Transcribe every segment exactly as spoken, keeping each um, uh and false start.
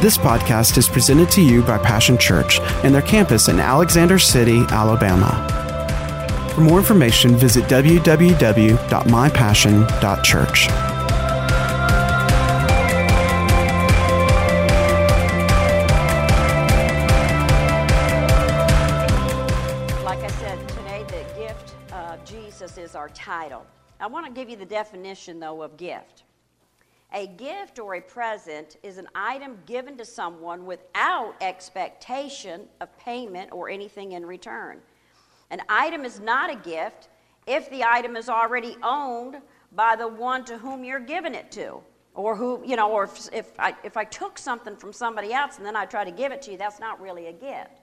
This podcast is presented to you by Passion Church and their campus in Alexander City, Alabama. For more information, visit w w w dot my passion dot church. Title. I want to give you the definition, though, of gift. A gift or a present is an item given to someone without expectation of payment or anything in return. An item is not a gift if the item is already owned by the one to whom you're giving it to, or who, you know, or if, if I if I took something from somebody else and then I try to give it to you, that's not really a gift.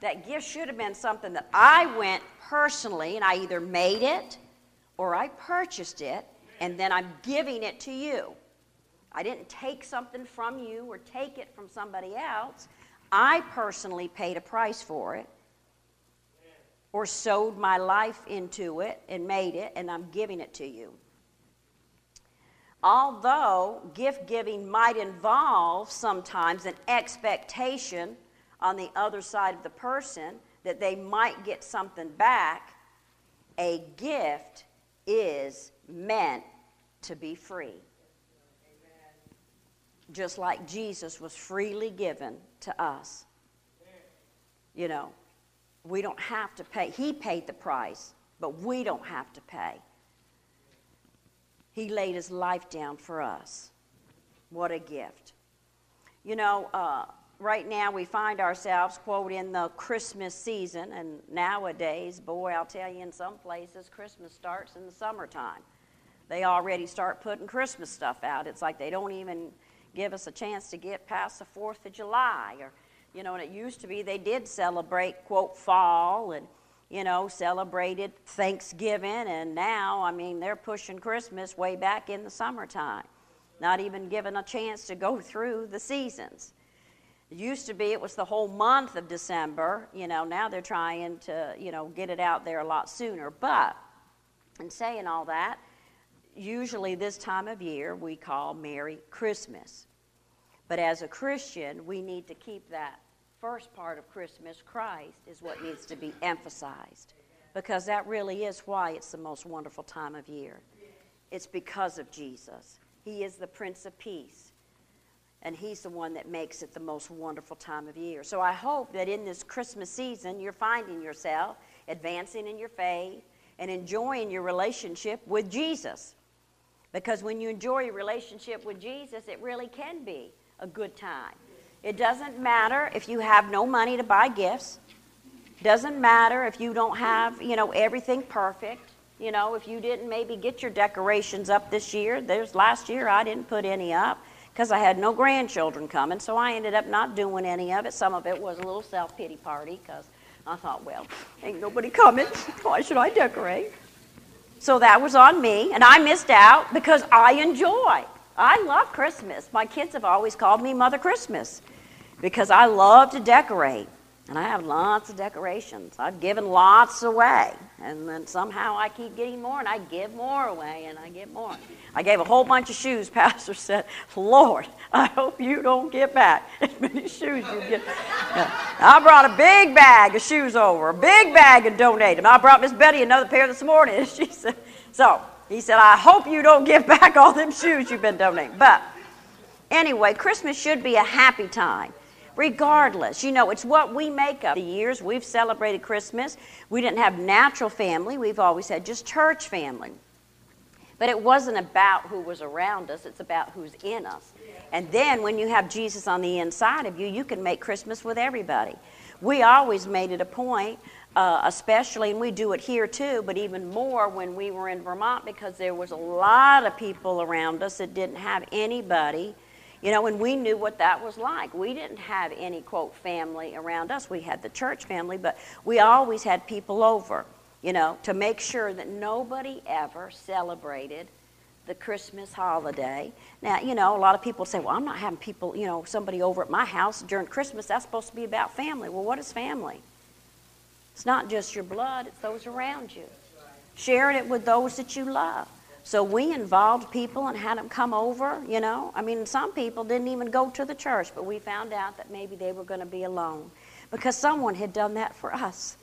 That gift should have been something that I went personally and I either made it or I purchased it, and then I'm giving it to you. I didn't take something from you or take it from somebody else. I personally paid a price for it or sowed my life into it and made it, and I'm giving it to you. Although gift giving might involve sometimes an expectation on the other side of the person that they might get something back, a gift is meant to be free. Amen. Just like Jesus was freely given to us. You know, we don't have to pay. He paid the price, but we don't have to pay. He laid his life down for us. What a gift. You know, uh, right now we find ourselves, quote, in the Christmas season, and nowadays, boy, I'll tell you, in some places, Christmas starts in the summertime. They already start putting Christmas stuff out. It's like they don't even give us a chance to get past the fourth of July. Or, you know, and it used to be they did celebrate, quote, fall and, you know, celebrated Thanksgiving, and now, I mean, they're pushing Christmas way back in the summertime, not even given a chance to go through the seasons. It used to be it was the whole month of December, you know, now they're trying to, you know, get it out there a lot sooner. But in saying all that, usually this time of year we call Merry Christmas. But as a Christian, we need to keep that first part of Christmas, Christ, is what needs to be emphasized. Because that really is why it's the most wonderful time of year. It's because of Jesus. He is the Prince of Peace. And he's the one that makes it the most wonderful time of year. So I hope that in this Christmas season, you're finding yourself advancing in your faith and enjoying your relationship with Jesus. Because when you enjoy your relationship with Jesus, it really can be a good time. It doesn't matter if you have no money to buy gifts. It doesn't matter if you don't have, you know, everything perfect. You know, if you didn't maybe get your decorations up this year. There's last year I didn't put any up, because I had no grandchildren coming, so I ended up not doing any of it. Some of it was a little self-pity party, because I thought, well, ain't nobody coming. Why should I decorate? So that was on me, and I missed out because I enjoy. I love Christmas. My kids have always called me Mother Christmas, because I love to decorate, and I have lots of decorations. I've given lots away, and then somehow I keep getting more, and I give more away, and I give more. I gave a whole bunch of shoes. Pastor said, Lord, I hope you don't get back as many shoes you get. I brought a big bag of shoes over, a big bag, and donated them. I brought Miss Betty another pair this morning. She said, so he said, I hope you don't give back all them shoes you've been donating. But anyway, Christmas should be a happy time. Regardless, you know, it's what we make of the years. We've celebrated Christmas. We didn't have natural family. We've always had just church family. But it wasn't about who was around us. It's about who's in us. And then when you have Jesus on the inside of you, you can make Christmas with everybody. We always made it a point, uh, especially, and we do it here too, but even more when we were in Vermont, because there was a lot of people around us that didn't have anybody, you know, and we knew what that was like. We didn't have any, quote, family around us. We had the church family, but we always had people over, you know, to make sure that nobody ever celebrated the Christmas holiday. Now, you know, a lot of people say, well, I'm not having people, you know, somebody over at my house during Christmas. That's supposed to be about family. Well, what is family? It's not just your blood. It's those around you. Sharing it with those that you love. So we involved people and had them come over, you know. I mean, some people didn't even go to the church, but we found out that maybe they were going to be alone because someone had done that for us.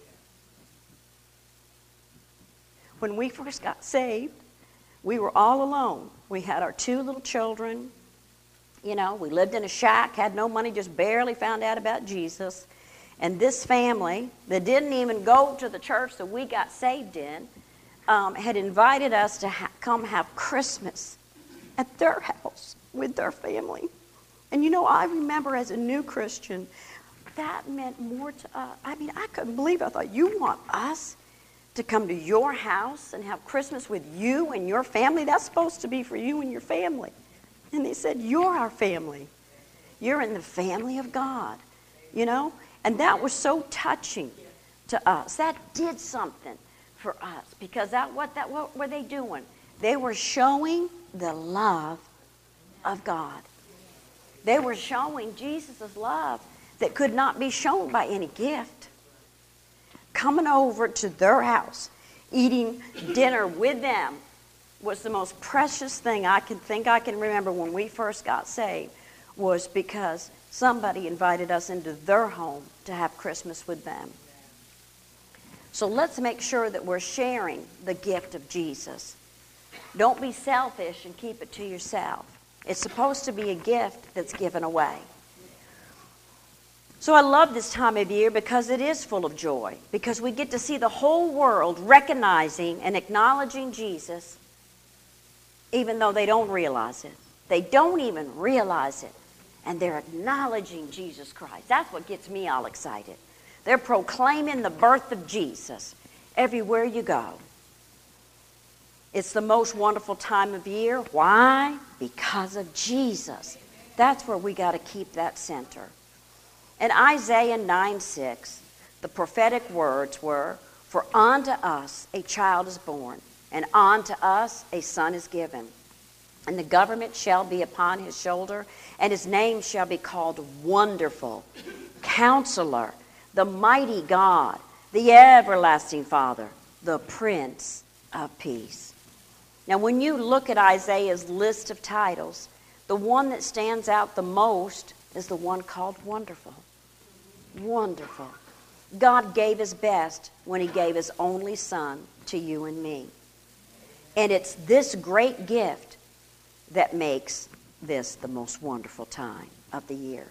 When we first got saved, we were all alone. We had our two little children. You know, we lived in a shack, had no money, just barely found out about Jesus. And this family that didn't even go to the church that we got saved in, Um, had invited us to ha- come have Christmas at their house with their family. And, you know, I remember as a new Christian, that meant more to us. I mean, I couldn't believe it. I thought, you want us to come to your house and have Christmas with you and your family? That's supposed to be for you and your family. And they said, you're our family. You're in the family of God, you know? And that was so touching to us. That did something for us, because that what that what were they doing? They were showing the love of God. They were showing Jesus' love that could not be shown by any gift. Coming over to their house, eating dinner with them, was the most precious thing I can think I can remember when we first got saved, was because somebody invited us into their home to have Christmas with them. So let's make sure that we're sharing the gift of Jesus. Don't be selfish and keep it to yourself. It's supposed to be a gift that's given away. So I love this time of year because it is full of joy, because we get to see the whole world recognizing and acknowledging Jesus, even though they don't realize it. They don't even realize it, and they're acknowledging Jesus Christ. That's what gets me all excited. They're proclaiming the birth of Jesus everywhere you go. It's the most wonderful time of year. Why? Because of Jesus. That's where we got to keep that center. In Isaiah nine six, the prophetic words were, "For unto us a child is born, and unto us a son is given. And the government shall be upon his shoulder, and his name shall be called Wonderful, Counselor, the Mighty God, the Everlasting Father, the Prince of Peace." Now, when you look at Isaiah's list of titles, the one that stands out the most is the one called Wonderful. Wonderful. God gave his best when he gave his only son to you and me. And it's this great gift that makes this the most wonderful time of the year.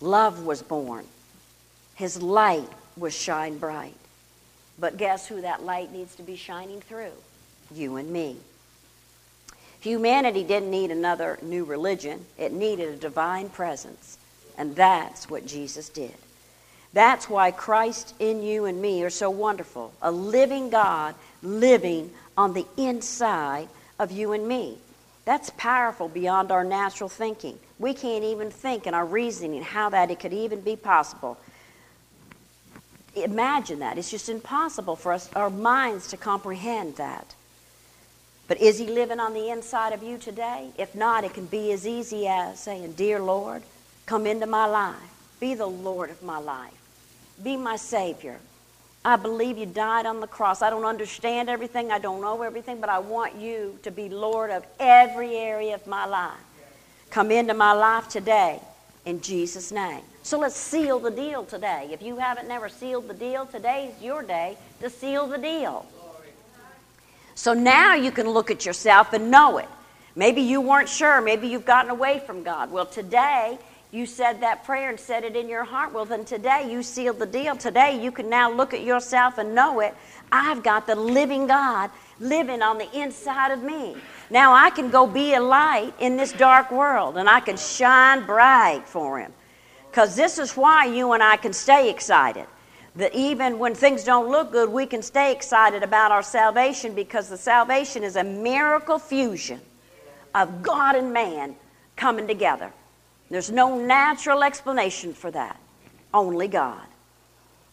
Love was born. His light was shine bright. But guess who that light needs to be shining through? You and me. Humanity didn't need another new religion. It needed a divine presence. And that's what Jesus did. That's why Christ in you and me are so wonderful. A living God living on the inside of you and me. That's powerful beyond our natural thinking. We can't even think in our reasoning how that it could even be possible. Imagine that. It's just impossible for us, our minds, to comprehend that. But is he living on the inside of you today? If not, it can be as easy as saying, "Dear Lord, come into my life. Be the Lord of my life. Be my Savior. I believe you died on the cross. I don't understand everything. I don't know everything, but I want you to be Lord of every area of my life. Come into my life today. In Jesus' name." So let's seal the deal today. If you haven't never sealed the deal, today's your day to seal the deal. So now you can look at yourself and know it. Maybe you weren't sure. Maybe you've gotten away from God. Well, today you said that prayer and said it in your heart. Well, then today you sealed the deal. Today you can now look at yourself and know it. I've got the living God living on the inside of me. Now I can go be a light in this dark world, and I can shine bright for him. Because this is why you and I can stay excited. That even when things don't look good, we can stay excited about our salvation, because the salvation is a miracle fusion of God and man coming together. There's no natural explanation for that. Only God.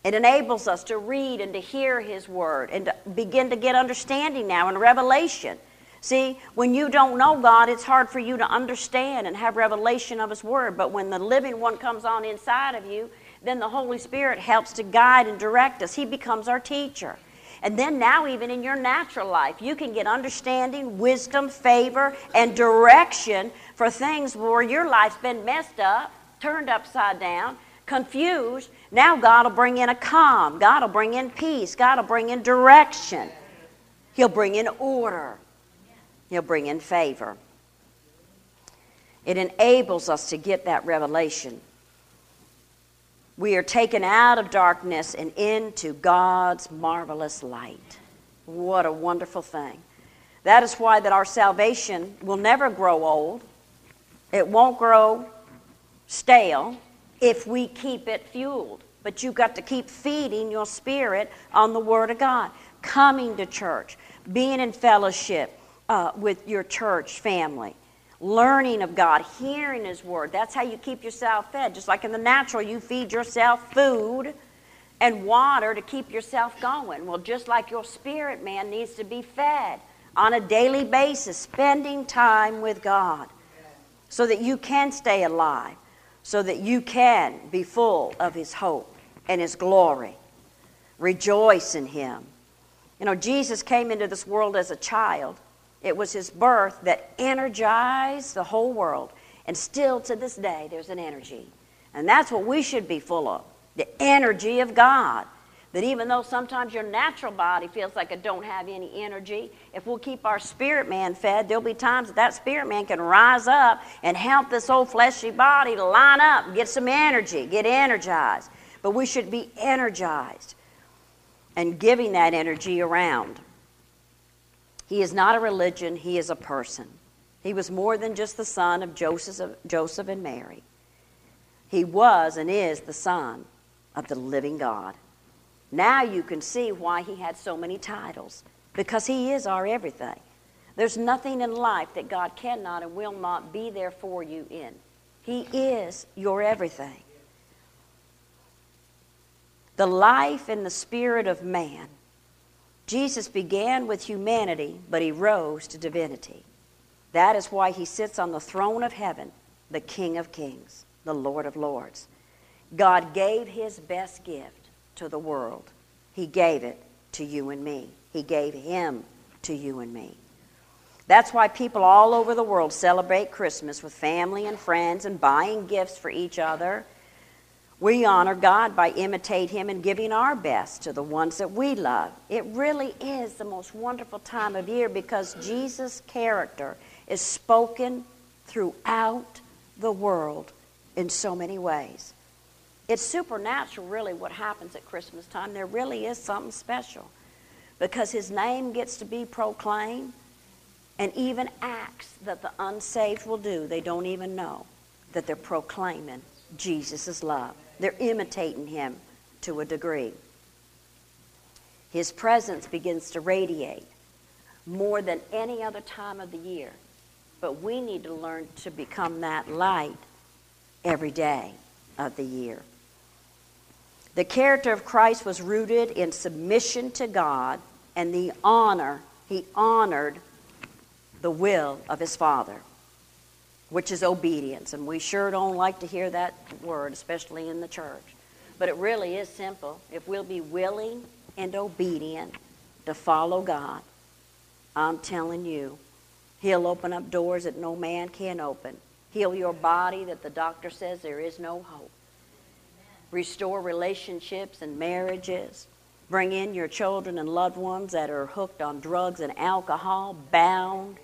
It enables us to read and to hear his word and to begin to get understanding now in Revelation. See, when you don't know God, it's hard for you to understand and have revelation of his word. But when the living one comes on inside of you, then the Holy Spirit helps to guide and direct us. He becomes our teacher. And then now even in your natural life, you can get understanding, wisdom, favor, and direction for things where your life's been messed up, turned upside down, confused. Now God will bring in a calm. God will bring in peace. God will bring in direction. He'll bring in order. He'll bring in favor. It enables us to get that revelation. We are taken out of darkness and into God's marvelous light. What a wonderful thing. That is why that our salvation will never grow old. It won't grow stale if we keep it fueled. But you've got to keep feeding your spirit on the Word of God. Coming to church, being in fellowship uh, with your church family. Learning of God, hearing His Word. That's how you keep yourself fed. Just like in the natural, you feed yourself food and water to keep yourself going. Well, just like your spirit man needs to be fed on a daily basis, spending time with God so that you can stay alive, so that you can be full of His hope and His glory. Rejoice in Him. You know, Jesus came into this world as a child. It was His birth that energized the whole world. And still to this day, there's an energy. And that's what we should be full of, the energy of God. That even though sometimes your natural body feels like it don't have any energy, if we'll keep our spirit man fed, there'll be times that that spirit man can rise up and help this old fleshly body to line up, get some energy, get energized. But we should be energized and giving that energy around. He is not a religion, He is a person. He was more than just the son of Joseph, Joseph and Mary. He was and is the Son of the living God. Now you can see why He had so many titles, because He is our everything. There's nothing in life that God cannot and will not be there for you in. He is your everything. The life and the spirit of man. Jesus began with humanity, but He rose to divinity. That is why He sits on the throne of heaven, the King of kings, the Lord of lords. God gave His best gift to the world. He gave it to you and me. He gave Him to you and me. That's why people all over the world celebrate Christmas with family and friends and buying gifts for each other. We honor God by imitating Him and giving our best to the ones that we love. It really is the most wonderful time of year because Jesus' character is spoken throughout the world in so many ways. It's supernatural, really, what happens at Christmas time. There really is something special because His name gets to be proclaimed, and even acts that the unsaved will do, they don't even know that they're proclaiming Jesus' love. They're imitating Him to a degree. His presence begins to radiate more than any other time of the year. But we need to learn to become that light every day of the year. The character of Christ was rooted in submission to God and the honor. He honored the will of His Father, which is obedience. And we sure don't like to hear that word, especially in the church. But it really is simple. If we'll be willing and obedient to follow God, I'm telling you, He'll open up doors that no man can open. Heal your body that the doctor says there is no hope. Restore relationships and marriages. Bring in your children and loved ones that are hooked on drugs and alcohol, bound,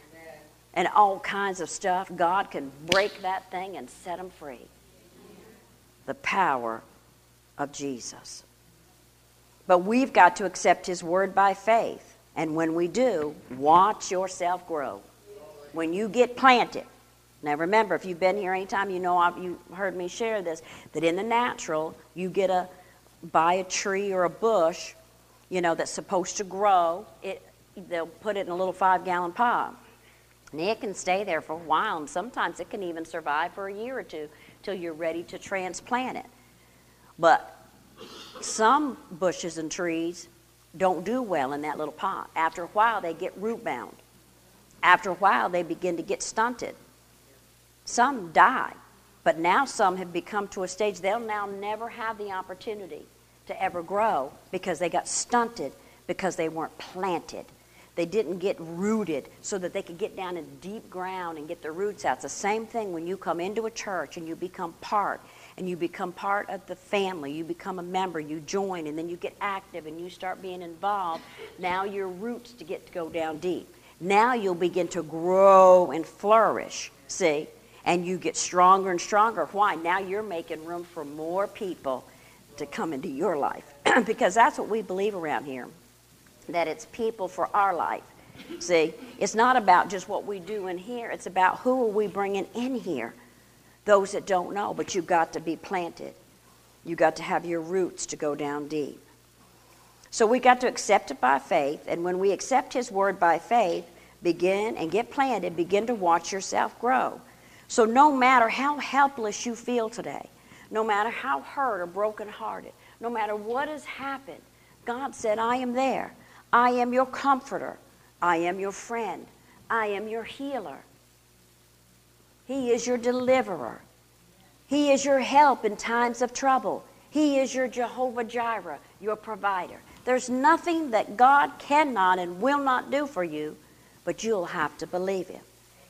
and all kinds of stuff. God can break that thing and set them free. The power of Jesus. But we've got to accept His word by faith. And when we do, watch yourself grow. When you get planted. Now remember, if you've been here any time, you know I've, you heard me share this, that in the natural, you get a, buy a tree or a bush, you know, that's supposed to grow. It, they'll put it in a little five-gallon pot. And it can stay there for a while, and sometimes it can even survive for a year or two till you're ready to transplant it. But some bushes and trees don't do well in that little pot. After a while, they get root bound. After a while, they begin to get stunted. Some die, but now some have become to a stage they'll now never have the opportunity to ever grow because they got stunted because they weren't planted. They didn't get rooted so that they could get down in deep ground and get their roots out. It's the same thing when you come into a church and you become part, and you become part of the family. You become a member, you join, and then you get active and you start being involved. Now your roots to get to go down deep. Now you'll begin to grow and flourish, see? And you get stronger and stronger. Why? Now you're making room for more people to come into your life. Because that's what we believe around here, that it's people for our life, see? It's not about just what we do in here. It's about who are we bringing in here, those that don't know. But you've got to be planted. You've got to have your roots to go down deep. So we got to accept it by faith. And when we accept his word by faith, begin and get planted, begin to watch yourself grow. So no matter how helpless you feel today, no matter how hurt or brokenhearted, no matter what has happened, God said, I am there. I am your comforter. I am your friend. I am your healer. He is your deliverer. He is your help in times of trouble. He is your Jehovah-Jireh, your provider. There's nothing that God cannot and will not do for you, but you'll have to believe him.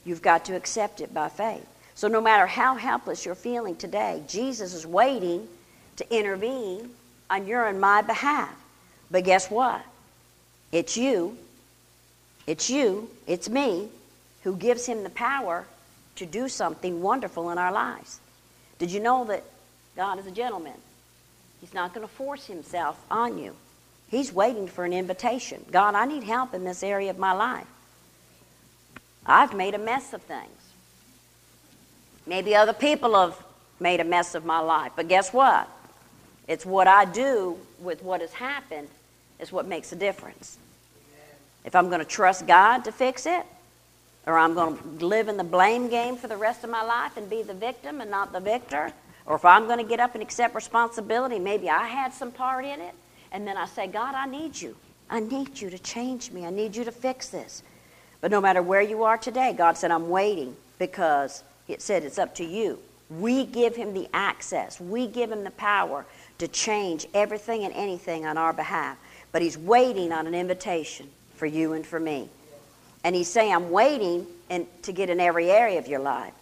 You've got to accept it by faith. So no matter how helpless you're feeling today, Jesus is waiting to intervene on your and my behalf. But guess what? It's you, it's you, it's me who gives him the power to do something wonderful in our lives. Did you know that God is a gentleman? He's not going to force himself on you. He's waiting for an invitation. God, I need help in this area of my life. I've made a mess of things. Maybe other people have made a mess of my life, but guess what? It's what I do with what has happened is what makes a difference. If I'm going to trust God to fix it, or I'm going to live in the blame game for the rest of my life and be the victim and not the victor, or if I'm going to get up and accept responsibility, maybe I had some part in it, and then I say, God, I need you. I need you to change me. I need you to fix this. But no matter where you are today, God said, I'm waiting, because it said it's up to you. We give him the access. We give him the power to change everything and anything on our behalf. But he's waiting on an invitation for you and for me. And he's saying, I'm waiting and to get in every area of your life.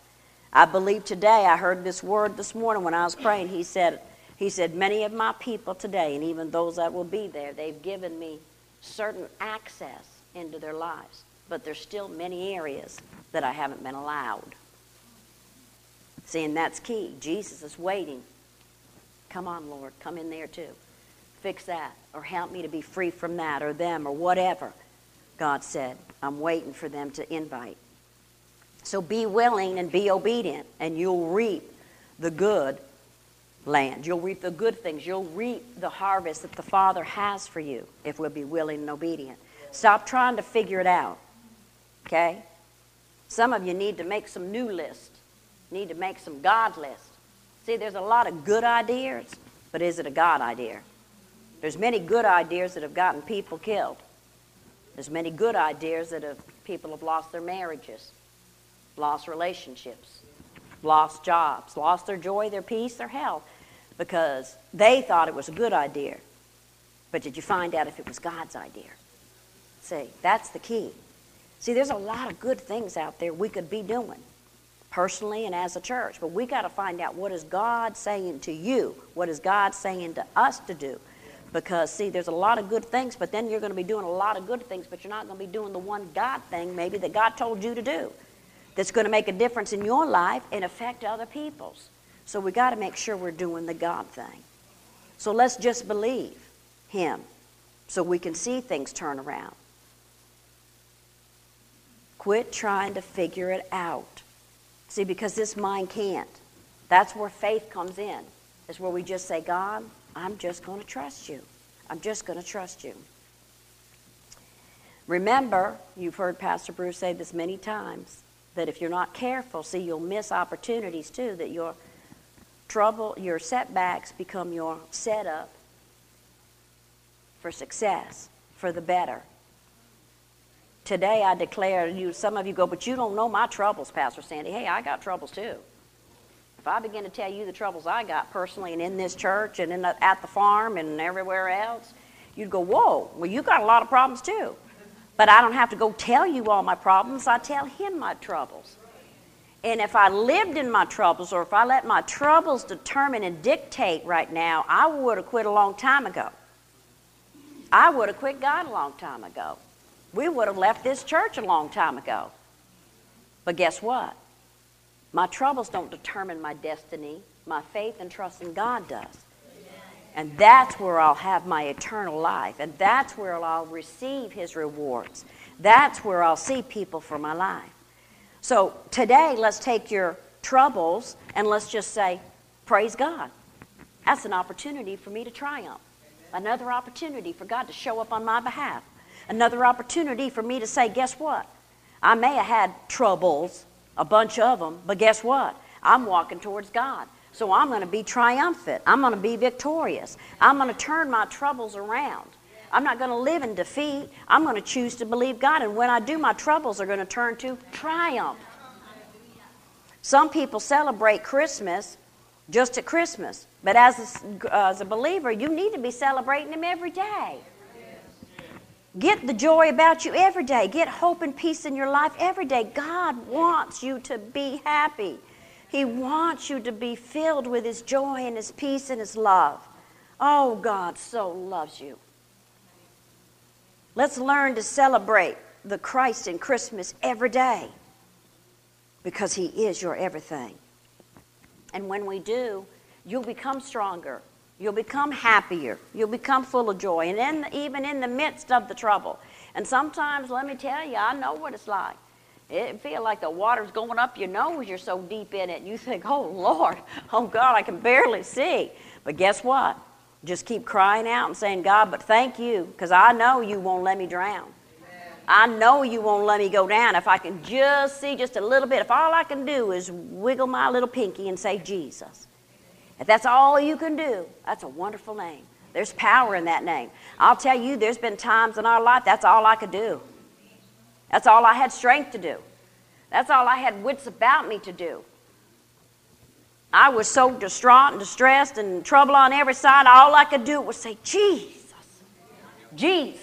I believe today, I heard this word this morning when I was praying. He said, he said, many of my people today, and even those that will be there, they've given me certain access into their lives. But there's still many areas that I haven't been allowed. See, and that's key. Jesus is waiting. Come on, Lord, come in there too. Fix that, or help me to be free from that, or them, or whatever. God said, I'm waiting for them to invite. So be willing and be obedient, and you'll reap the good land. You'll reap the good things. You'll reap the harvest that the Father has for you if we'll be willing and obedient. Stop trying to figure it out, okay? Some of you need to make some new lists, need to make some God lists. See, there's a lot of good ideas, but is it a God idea? There's many good ideas that have gotten people killed. There's many good ideas that have, people have lost their marriages, lost relationships, lost jobs, lost their joy, their peace, their health, because they thought it was a good idea. But did you find out if it was God's idea? See, that's the key. See, there's a lot of good things out there we could be doing, personally and as a church, but we got to find out, what is God saying to you? What is God saying to us to do? Because, see, there's a lot of good things, but then you're going to be doing a lot of good things, but you're not going to be doing the one God thing maybe that God told you to do that's going to make a difference in your life and affect other people's. So we got to make sure we're doing the God thing. So let's just believe him so we can see things turn around. Quit trying to figure it out. See, because this mind can't. That's where faith comes in. It's where we just say, God, I'm just going to trust you. I'm just going to trust you. Remember, you've heard Pastor Bruce say this many times, that if you're not careful, see, you'll miss opportunities too, that your trouble, your setbacks become your setup for success, for the better. Today I declare you, some of you go, but you don't know my troubles, Pastor Sandy. Hey, I got troubles too. If I begin to tell you the troubles I got personally and in this church and in the, at the farm and everywhere else, you'd go, whoa, well, you got a lot of problems too. But I don't have to go tell you all my problems. I tell him my troubles. And if I lived in my troubles, or if I let my troubles determine and dictate right now, I would have quit a long time ago. I would have quit God a long time ago. We would have left this church a long time ago. But guess what? My troubles don't determine my destiny. My faith and trust in God does. And that's where I'll have my eternal life. And that's where I'll receive his rewards. That's where I'll see people for my life. So today, let's take your troubles and let's just say, praise God. That's an opportunity for me to triumph. Another opportunity for God to show up on my behalf. Another opportunity for me to say, guess what? I may have had troubles, a bunch of them, but guess what? I'm walking towards God. So I'm going to be triumphant. I'm going to be victorious. I'm going to turn my troubles around. I'm not going to live in defeat. I'm going to choose to believe God. And when I do, my troubles are going to turn to triumph. Some people celebrate Christmas just at Christmas. But as a, as a believer, you need to be celebrating him every day. Get the joy about you every day. Get hope and peace in your life every day. God wants you to be happy. He wants you to be filled with his joy and his peace and his love. Oh, God so loves you. Let's learn to celebrate the Christ in Christmas every day, because he is your everything. And when we do, you'll become stronger. You'll become happier. You'll become full of joy, and in the, even in the midst of the trouble. And sometimes, let me tell you, I know what it's like. It feels like the water's going up your nose. You're so deep in it. You think, oh, Lord, oh, God, I can barely see. But guess what? Just keep crying out and saying, God, but thank you, because I know you won't let me drown. Amen. I know you won't let me go down. If I can just see just a little bit, if all I can do is wiggle my little pinky and say, Jesus. If that's all you can do, that's a wonderful name. There's power in that name. I'll tell you, there's been times in our life that's all I could do. That's all I had strength to do. That's all I had wits about me to do. I was so distraught and distressed and in trouble on every side, all I could do was say, Jesus, Jesus.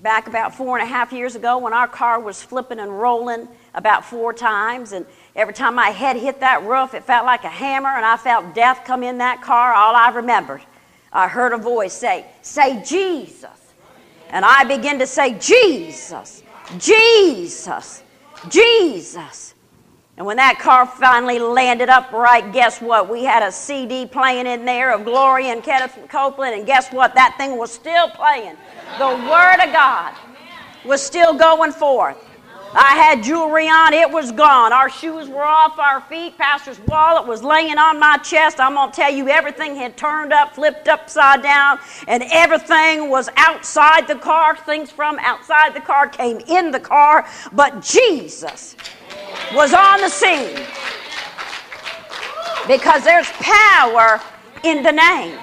Back about four and a half years ago, when our car was flipping and rolling about four times, and every time my head hit that roof, it felt like a hammer, and I felt death come in that car. All I remembered, I heard a voice say, say Jesus. And I began to say, Jesus, Jesus, Jesus. And when that car finally landed upright, guess what? We had a C D playing in there of Gloria and Copeland, and guess what? That thing was still playing. The Word of God was still going forth. I had jewelry on. It was gone. Our shoes were off our feet. Pastor's wallet was laying on my chest. I'm going to tell you, everything had turned up, flipped upside down, and everything was outside the car. Things from outside the car came in the car, but Jesus was on the scene, because there's power in the name.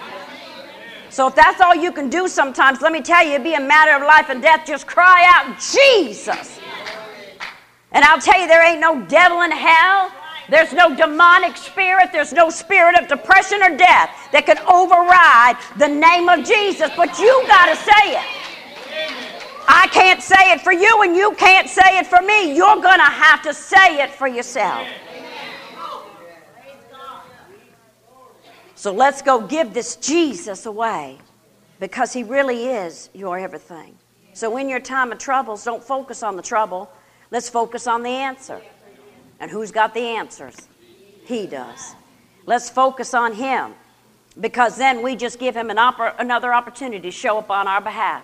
So if that's all you can do sometimes, let me tell you, it'd be a matter of life and death. Just cry out, Jesus. And I'll tell you, there ain't no devil in hell. There's no demonic spirit. There's no spirit of depression or death that can override the name of Jesus. But you got to say it. I can't say it for you, and you can't say it for me. You're going to have to say it for yourself. So let's go give this Jesus away, because he really is your everything. So in your time of troubles, don't focus on the trouble. Let's focus on the answer. And who's got the answers? He does. Let's focus on him, because then we just give him an oppor- another opportunity to show up on our behalf.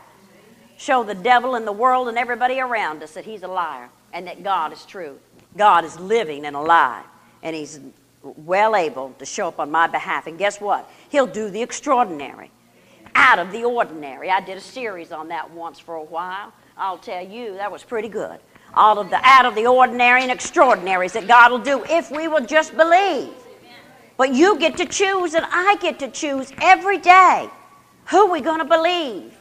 Show the devil and the world and everybody around us that he's a liar and that God is true. God is living and alive, and he's well able to show up on my behalf. And guess what? He'll do the extraordinary out of the ordinary. I did a series on that once for a while. I'll tell you, that was pretty good. All of the out of the ordinary and extraordinaries that God will do if we will just believe. But you get to choose, and I get to choose every day who we're going to believe.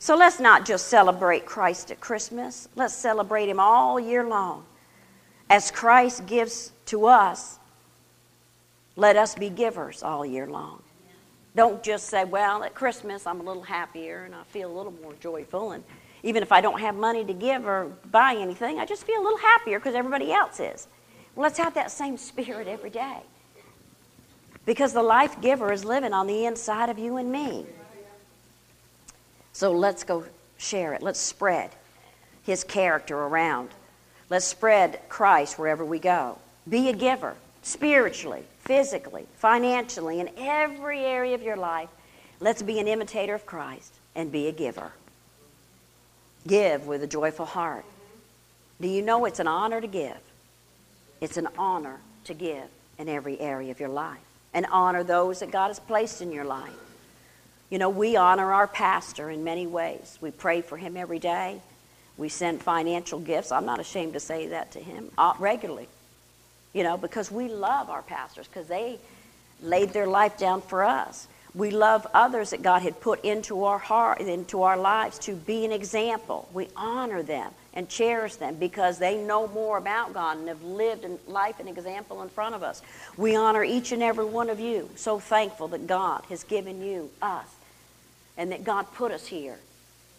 So let's not just celebrate Christ at Christmas. Let's celebrate him all year long. As Christ gives to us, let us be givers all year long. Don't just say, well, at Christmas I'm a little happier and I feel a little more joyful. And even if I don't have money to give or buy anything, I just feel a little happier because everybody else is. Well, let's have that same spirit every day. Because the life giver is living on the inside of you and me. So let's go share it. Let's spread his character around. Let's spread Christ wherever we go. Be a giver, spiritually, physically, financially, in every area of your life. Let's be an imitator of Christ and be a giver. Give with a joyful heart. Do you know it's an honor to give? It's an honor to give in every area of your life. And honor those that God has placed in your life. You know, we honor our pastor in many ways. We pray for him every day. We send financial gifts. I'm not ashamed to say that to him regularly. You know, because we love our pastors because they laid their life down for us. We love others that God had put into our heart, into our lives to be an example. We honor them and cherish them because they know more about God and have lived in life an example in front of us. We honor each and every one of you. So thankful that God has given you us and that God put us here.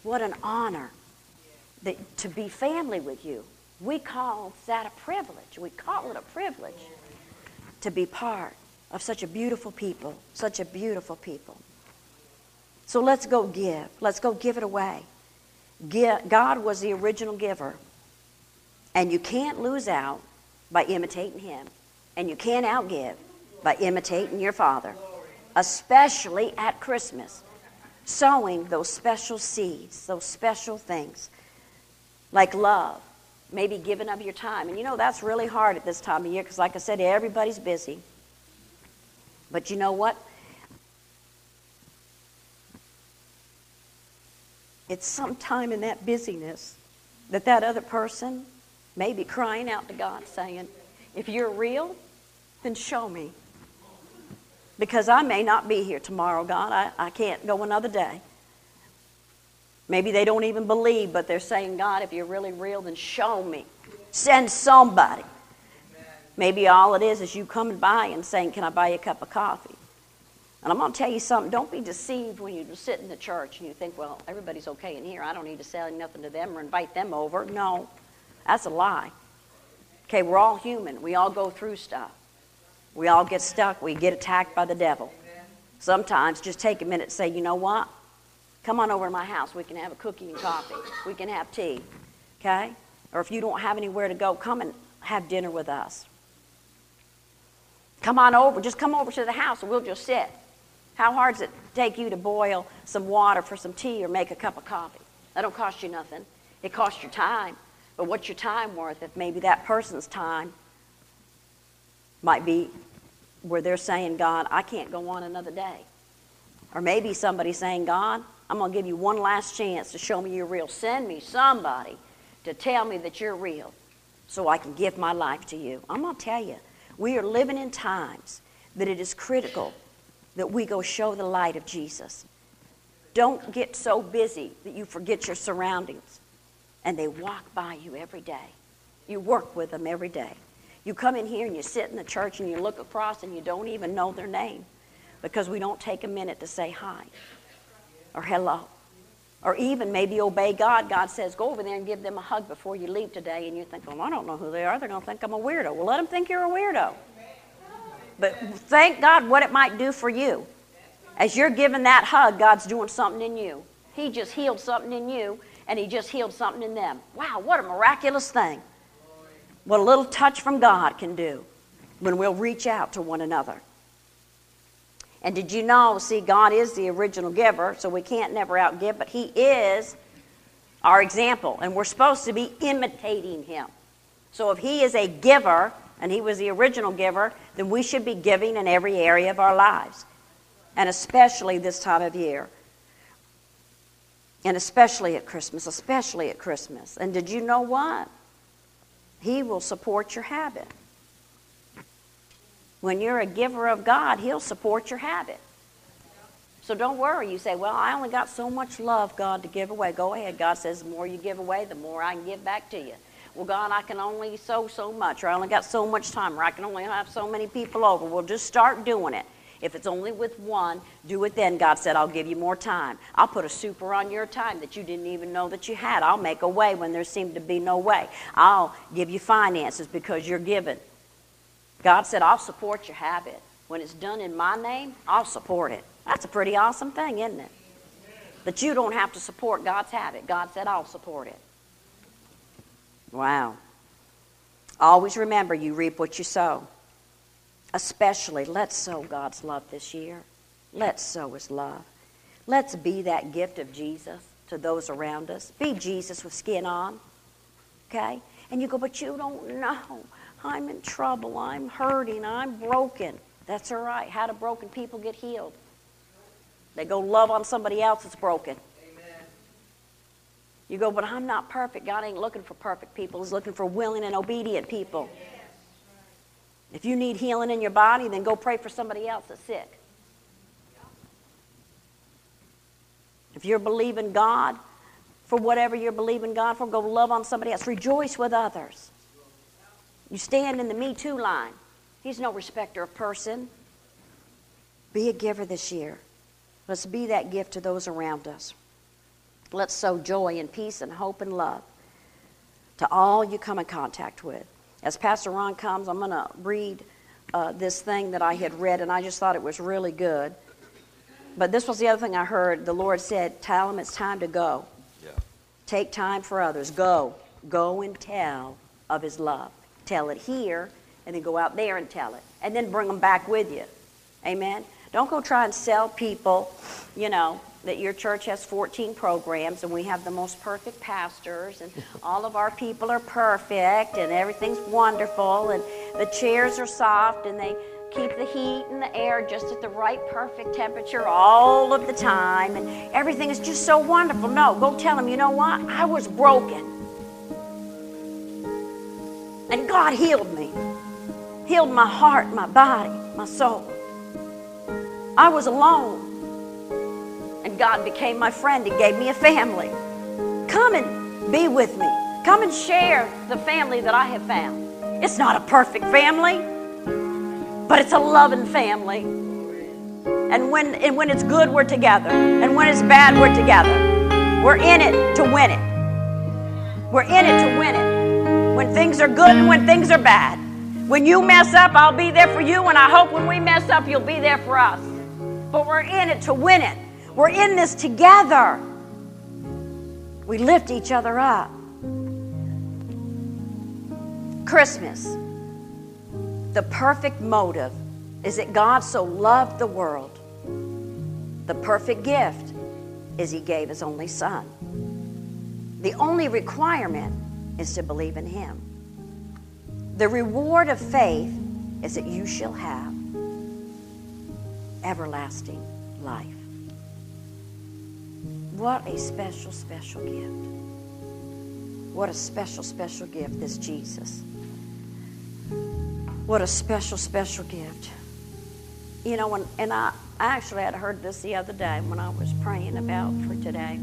What an honor that, to be family with you. We call that a privilege. We call it a privilege to be part of such a beautiful people, such a beautiful people. So let's go give. Let's go give it away. Give. God was the original giver, and you can't lose out by imitating him, and you can't outgive by imitating your Father, especially at Christmas, sowing those special seeds, those special things like love, maybe giving up your time. And you know, that's really hard at this time of year because, like I said, everybody's busy. But you know what? It's sometime in that busyness that that other person may be crying out to God saying, if you're real, then show me. Because I may not be here tomorrow, God. I, I can't go another day. Maybe they don't even believe, but they're saying, God, if you're really real, then show me. Send somebody. Maybe all it is is you coming by and saying, can I buy you a cup of coffee? And I'm going to tell you something. Don't be deceived when you sit in the church and you think, well, everybody's okay in here. I don't need to say nothing to them or invite them over. No, that's a lie. Okay, we're all human. We all go through stuff. We all get stuck. We get attacked by the devil. Sometimes just take a minute and say, you know what? Come on over to my house. We can have a cookie and coffee. We can have tea, okay? Or if you don't have anywhere to go, come and have dinner with us. Come on over. Just come over to the house and we'll just sit. How hard does it take you to boil some water for some tea or make a cup of coffee? That don't cost you nothing. It costs your time. But what's your time worth if maybe that person's time might be where they're saying, God, I can't go on another day. Or maybe somebody's saying, God, I'm going to give you one last chance to show me you're real. Send me somebody to tell me that you're real so I can give my life to you. I'm going to tell you, we are living in times that it is critical that we go show the light of Jesus. Don't get so busy that you forget your surroundings. And they walk by you every day. You work with them every day. You come in here and you sit in the church and you look across and you don't even know their name because we don't take a minute to say hi. Or hello. Or even maybe obey God. God says, go over there and give them a hug before you leave today. And you think, well, I don't know who they are. They're going to think I'm a weirdo. Well, let them think you're a weirdo. But thank God what it might do for you. As you're giving that hug, God's doing something in you. He just healed something in you, and he just healed something in them. Wow, what a miraculous thing. What a little touch from God can do when we'll reach out to one another. And did you know, see, God is the original giver, so we can't never outgive, but he is our example, and we're supposed to be imitating him. So if he is a giver, and he was the original giver, then we should be giving in every area of our lives, and especially this time of year, and especially at Christmas, especially at Christmas. And did you know what? He will support your habit. When you're a giver of God, he'll support your habit. So don't worry. You say, well, I only got so much love, God, to give away. Go ahead. God says the more you give away, the more I can give back to you. Well, God, I can only sow so much, or I only got so much time, or I can only have so many people over. Well, just start doing it. If it's only with one, do it then. God said, I'll give you more time. I'll put a super on your time that you didn't even know that you had. I'll make a way when there seemed to be no way. I'll give you finances because you're given. God said, I'll support your habit. When it's done in my name, I'll support it. That's a pretty awesome thing, isn't it? That you don't have to support God's habit. God said, I'll support it. Wow. Always remember, you reap what you sow. Especially, let's sow God's love this year. Let's sow His love. Let's be that gift of Jesus to those around us. Be Jesus with skin on, okay? And you go, but you don't know. I'm in trouble. I'm hurting. I'm broken. That's all right. How do broken people get healed? They go love on somebody else that's broken. Amen. You go, but I'm not perfect. God ain't looking for perfect people. He's looking for willing and obedient people. Amen. If you need healing in your body, then go pray for somebody else that's sick. If you're believing God for whatever you're believing God for, go love on somebody else. Rejoice with others. You stand in the Me Too line. He's no respecter of person. Be a giver this year. Let's be that gift to those around us. Let's sow joy and peace and hope and love to all you come in contact with. As Pastor Ron comes, I'm going to read uh, this thing that I had read, and I just thought it was really good. But this was the other thing I heard. The Lord said, tell them it's time to go. Yeah. Take time for others. Go. Go and tell of His love. Tell it here, and then go out there and tell it. And then bring them back with you. Amen? Don't go try and sell people, you know, that your church has fourteen programs and we have the most perfect pastors and all of our people are perfect and everything's wonderful and the chairs are soft and they keep the heat and the air just at the right perfect temperature all of the time and everything is just so wonderful. No, go tell them, you know what? I was broken and God healed me, healed my heart, my body, my soul. I was alone. And God became my friend and gave me a family. Come and be with me. Come and share the family that I have found. It's not a perfect family, but it's a loving family. And when, and when it's good, we're together. And when it's bad, we're together. We're in it to win it. We're in it to win it. When things are good and when things are bad. When you mess up, I'll be there for you. And I hope when we mess up, you'll be there for us. But we're in it to win it. We're in this together. We lift each other up. Christmas. The perfect motive is that God so loved the world. The perfect gift is He gave His only Son. The only requirement is to believe in Him. The reward of faith is that you shall have everlasting life. What a special, special gift. What a special, special gift, this Jesus. What a special, special gift. You know, and, and I, I actually had heard this the other day when I was praying about for today.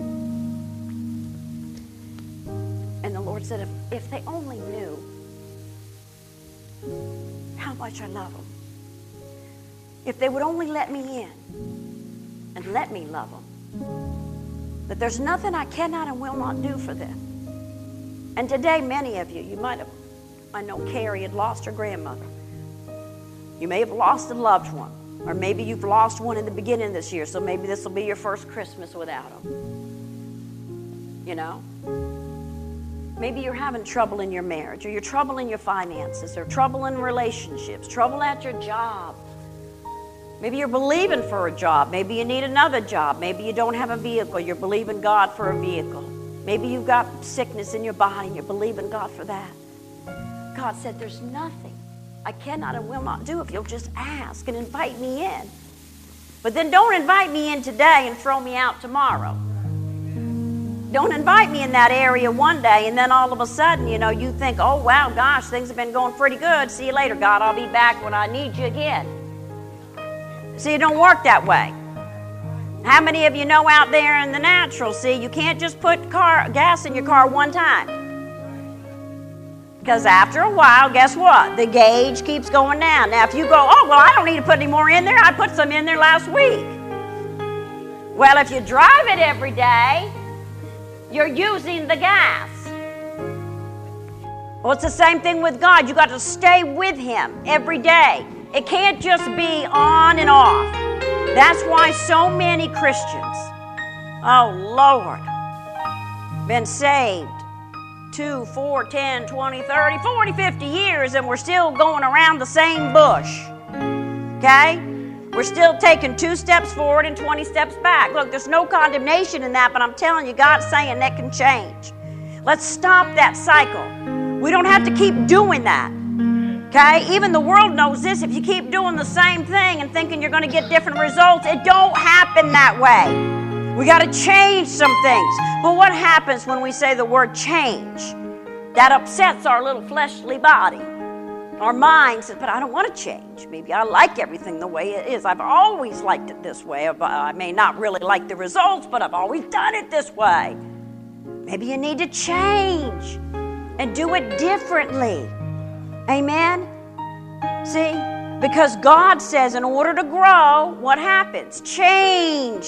And the Lord said, if, if they only knew how much I love them, if they would only let me in and let me love them, that there's nothing I cannot and will not do for them. And today, many of you, you might have, I know Carrie had lost her grandmother. You may have lost a loved one, or maybe you've lost one in the beginning of this year, so maybe this will be your first Christmas without them. You know? Maybe you're having trouble in your marriage, or you're trouble in your finances, or trouble in relationships, trouble at your job. Maybe you're believing for a job. Maybe you need another job. Maybe you don't have a vehicle. You're believing God for a vehicle. Maybe you've got sickness in your body and you're believing God for that. God said, there's nothing I cannot and will not do if you'll just ask and invite me in. But then don't invite me in today and throw me out tomorrow. Don't invite me in that area one day and then all of a sudden, you know, you think, oh, wow, gosh, things have been going pretty good. See you later, God. I'll be back when I need you again. See, it don't work that way. How many of you know out there in the natural, see, you can't just put car gas in your car one time. Because after a while, guess what? The gauge keeps going down. Now, if you go, oh, well, I don't need to put any more in there. I put some in there last week. Well, if you drive it every day, you're using the gas. Well, it's the same thing with God. You got to stay with Him every day. It can't just be on and off. That's why so many Christians, oh, Lord, been saved two, four, ten, twenty, thirty, forty, fifty years, and we're still going around the same bush. Okay? We're still taking two steps forward and twenty steps back. Look, there's no condemnation in that, but I'm telling you, God's saying that can change. Let's stop that cycle. We don't have to keep doing that. Okay? Even the world knows this. If you keep doing the same thing and thinking you're going to get different results, it don't happen that way. We got to change some things. But what happens when we say the word change? That upsets our little fleshly body. Our mind says, but I don't want to change. Maybe I like everything the way it is. I've always liked it this way. I may not really like the results, but I've always done it this way. Maybe you need to change and do it differently. Amen? See? Because God says in order to grow, what happens? Change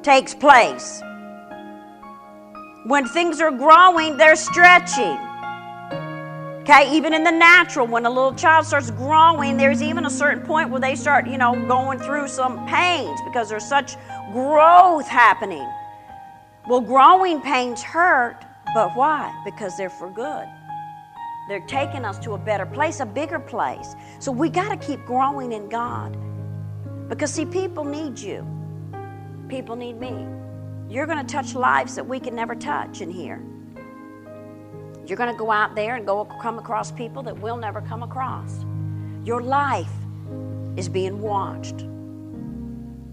takes place. When things are growing, they're stretching. Okay, even in the natural, when a little child starts growing, there's even a certain point where they start, you know, going through some pains because there's such growth happening. Well, growing pains hurt, but why? Because they're for good. They're taking us to a better place, a bigger place. So we got to keep growing in God. Because, see, people need you. People need me. You're going to touch lives that we can never touch in here. You're going to go out there and go come across people that we'll never come across. Your life is being watched.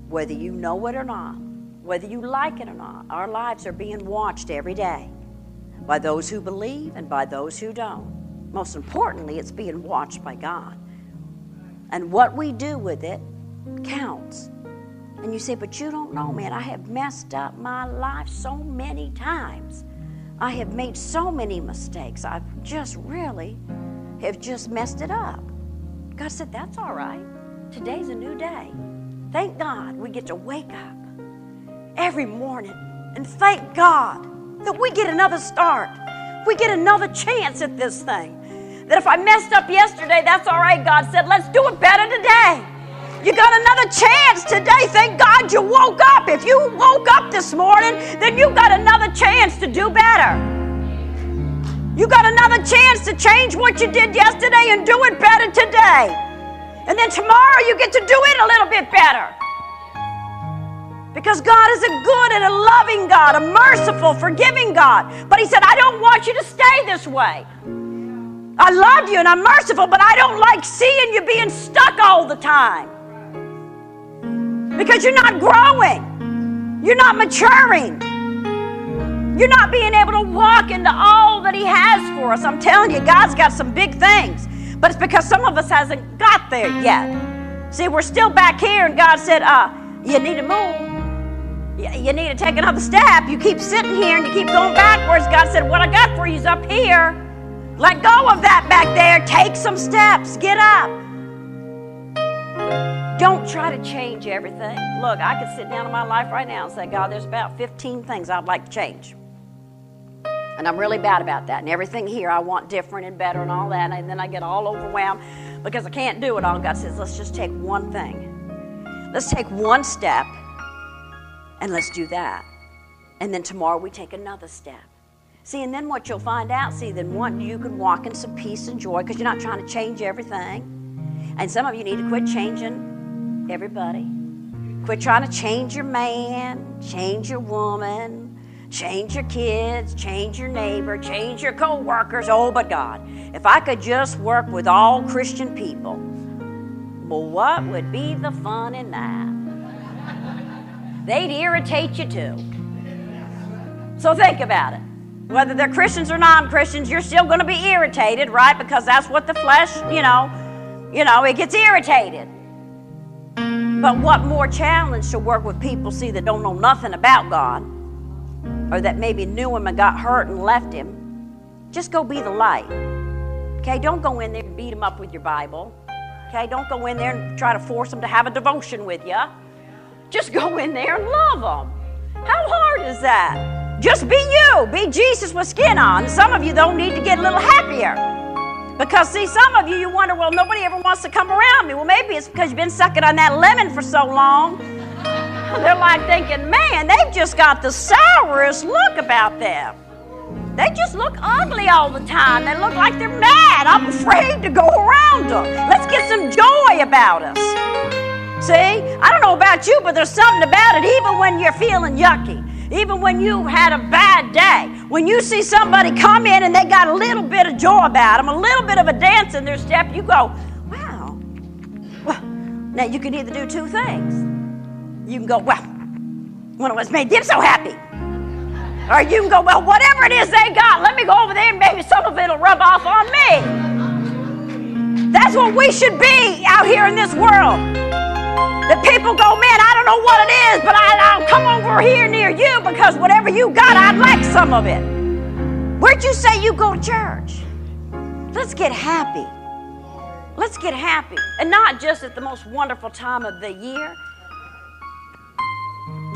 Whether you know it or not, whether you like it or not, our lives are being watched every day by those who believe and by those who don't. Most importantly, it's being watched by God. And what we do with it counts. And you say, but you don't know, man, I have messed up my life so many times. I have made so many mistakes. I just really have just messed it up. God said, that's all right. Today's a new day. Thank God we get to wake up every morning and thank God that we get another start. We get another chance at this thing. That if I messed up yesterday, that's all right. God said, let's do it better today. You got another chance today. Thank God you woke up. If you woke up this morning, then you got another chance to do better. You got another chance to change what you did yesterday and do it better today. And then tomorrow you get to do it a little bit better. Because God is a good and a loving God, a merciful, forgiving God. But He said, I don't want you to stay this way. I love you and I'm merciful, but I don't like seeing you being stuck all the time. Because you're not growing. You're not maturing. You're not being able to walk into all that He has for us. I'm telling you, God's got some big things. But it's because some of us hasn't got there yet. See, we're still back here, and God said, "Uh, you need to move. You, you need to take another step. You keep sitting here, and you keep going backwards." God said, what I got for you is up here. Let go of that back there. Take some steps. Get up. Don't try to change everything. Look, I could sit down in my life right now and say, God, there's about fifteen things I'd like to change. And I'm really bad about that. And everything here I want different and better and all that. And then I get all overwhelmed because I can't do it all. God says, let's just take one thing. Let's take one step and let's do that. And then tomorrow we take another step. See, and then what you'll find out, see, then one, you can walk in some peace and joy because you're not trying to change everything. And some of you need to quit changing everybody. Quit trying to change your man, change your woman, change your kids, change your neighbor, change your co-workers. Oh, but God, if I could just work with all Christian people, well, what would be the fun in that? They'd irritate you too. So think about it. Whether they're Christians or non-Christians, you're still going to be irritated, right? Because that's what the flesh, you know, you know, it gets irritated. But what more challenge to work with people, see, that don't know nothing about God, or that maybe knew Him and got hurt and left Him. Just go be the light. Okay, don't go in there and beat them up with your Bible. Okay, don't go in there and try to force them to have a devotion with you. Just go in there and love them. How hard is that? Just be you. Be Jesus with skin on. Some of you, though, need to get a little happier. Because, see, some of you, you wonder, well, nobody ever wants to come around me. Well, maybe it's because you've been sucking on that lemon for so long. They're like thinking, man, they've just got the sourest look about them. They just look ugly all the time. They look like they're mad. I'm afraid to go around them. Let's get some joy about us. See, I don't know about you, but there's something about it even when you're feeling yucky, even when you had a bad day. When you see somebody come in and they got a little bit of joy about them, a little bit of a dance in their step, you go, wow. Well, now you can either do two things. You can go, well, one of us made them so happy. Or you can go, well, whatever it is they got, let me go over there and maybe some of it will rub off on me. That's what we should be out here in this world. The people go, man, I don't know what it is, but I, I'll come over here near you because whatever you got, I'd like some of it. Where'd you say you go to church? Let's get happy. Let's get happy. And not just at the most wonderful time of the year.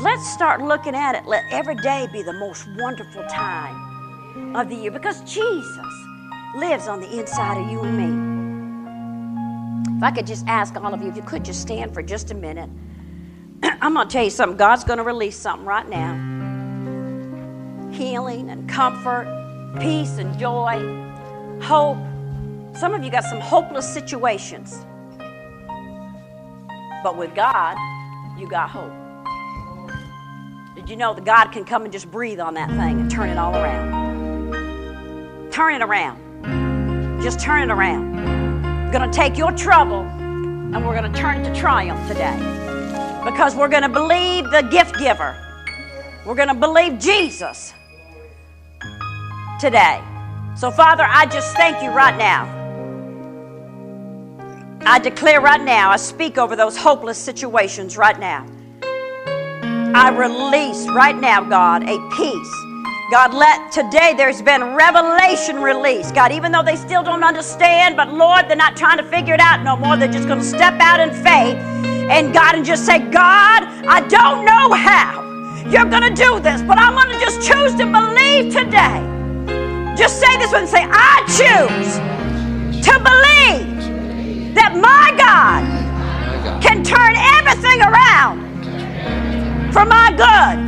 Let's start looking at it. Let every day be the most wonderful time of the year because Jesus lives on the inside of you and me. If I could just ask all of you, if you could just stand for just a minute. I'm going to tell you something. God's going to release something right now. Healing and comfort, peace and joy, hope. Some of you got some hopeless situations. But with God, you got hope. Did you know that God can come and just breathe on that thing and turn it all around? Turn it around. Just turn it around. We're going to take your trouble and we're going to turn it to triumph today. Because we're going to believe the gift giver. We're going to believe Jesus today. So, Father, I just thank you right now. I declare right now, I speak over those hopeless situations right now. I release right now, God, a peace. God, let today there's been revelation released. God, even though they still don't understand, but Lord, they're not trying to figure it out no more. They're just going to step out in faith and God and just say, God, I don't know how you're going to do this, but I'm going to just choose to believe today. Just say this one and say, I choose to believe that my God can turn everything around. For my good.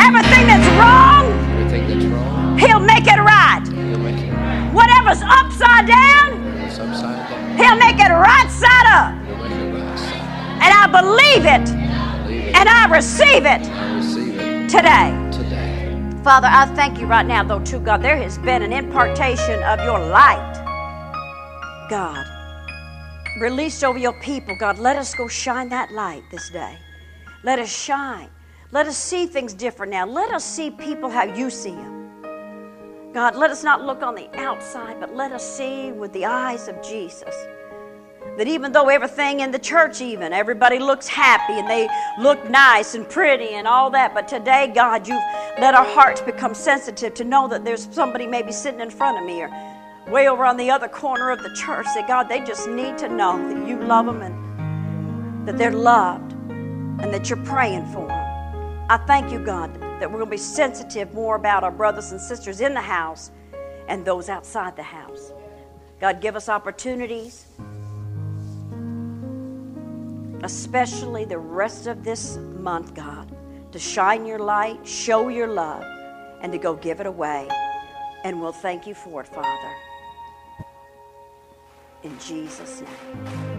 Everything that's wrong, Everything that's wrong. He'll make it right. He'll make it right. Whatever's upside down, Whatever's upside down. He'll make it right side up. He'll make it right side up. And I believe it. I believe it. And I receive it, I receive it. Today. Today. Father, I thank you right now, though, too, God, there has been an impartation of your light. God, released over your people, God, let us go shine that light this day. Let us shine. Let us see things different now. Let us see people how you see them. God, let us not look on the outside, but let us see with the eyes of Jesus. That even though everything in the church even, everybody looks happy and they look nice and pretty and all that, but today, God, you've let our hearts become sensitive to know that there's somebody maybe sitting in front of me or way over on the other corner of the church that, God, they just need to know that you love them and that they're loved. And that you're praying for them. I thank you, God, that we're going to be sensitive more about our brothers and sisters in the house and those outside the house. God, give us opportunities, especially the rest of this month, God, to shine your light, show your love, and to go give it away. And we'll thank you for it, Father. In Jesus' name.